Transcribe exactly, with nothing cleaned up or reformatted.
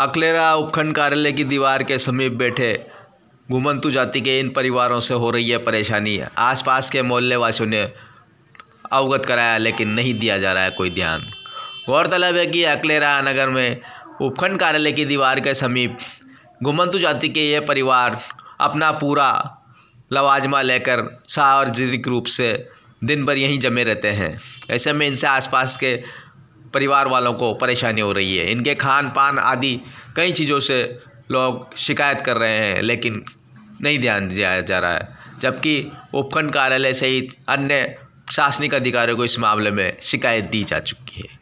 अकलेरा उपखंड कार्यालय की दीवार के समीप बैठे घुमंतू जाति के इन परिवारों से हो रही है परेशानी। आसपास के मोहल्ले वासियों ने अवगत कराया लेकिन नहीं दिया जा रहा है कोई ध्यान। गौरतलब है कि अकलेरा नगर में उपखंड कार्यालय की दीवार के समीप घुमंतू जाति के ये परिवार अपना पूरा लवाजमा लेकर सार्वजनिक रूप से दिन भर यहीं जमे रहते हैं। ऐसे में इनसे आसपास के परिवार वालों को परेशानी हो रही है। इनके खान पान आदि कई चीज़ों से लोग शिकायत कर रहे हैं लेकिन नहीं ध्यान दिया जा रहा है, जबकि उपखंड कार्यालय सहित अन्य शासनिक अधिकारियों को इस मामले में शिकायत दी जा चुकी है।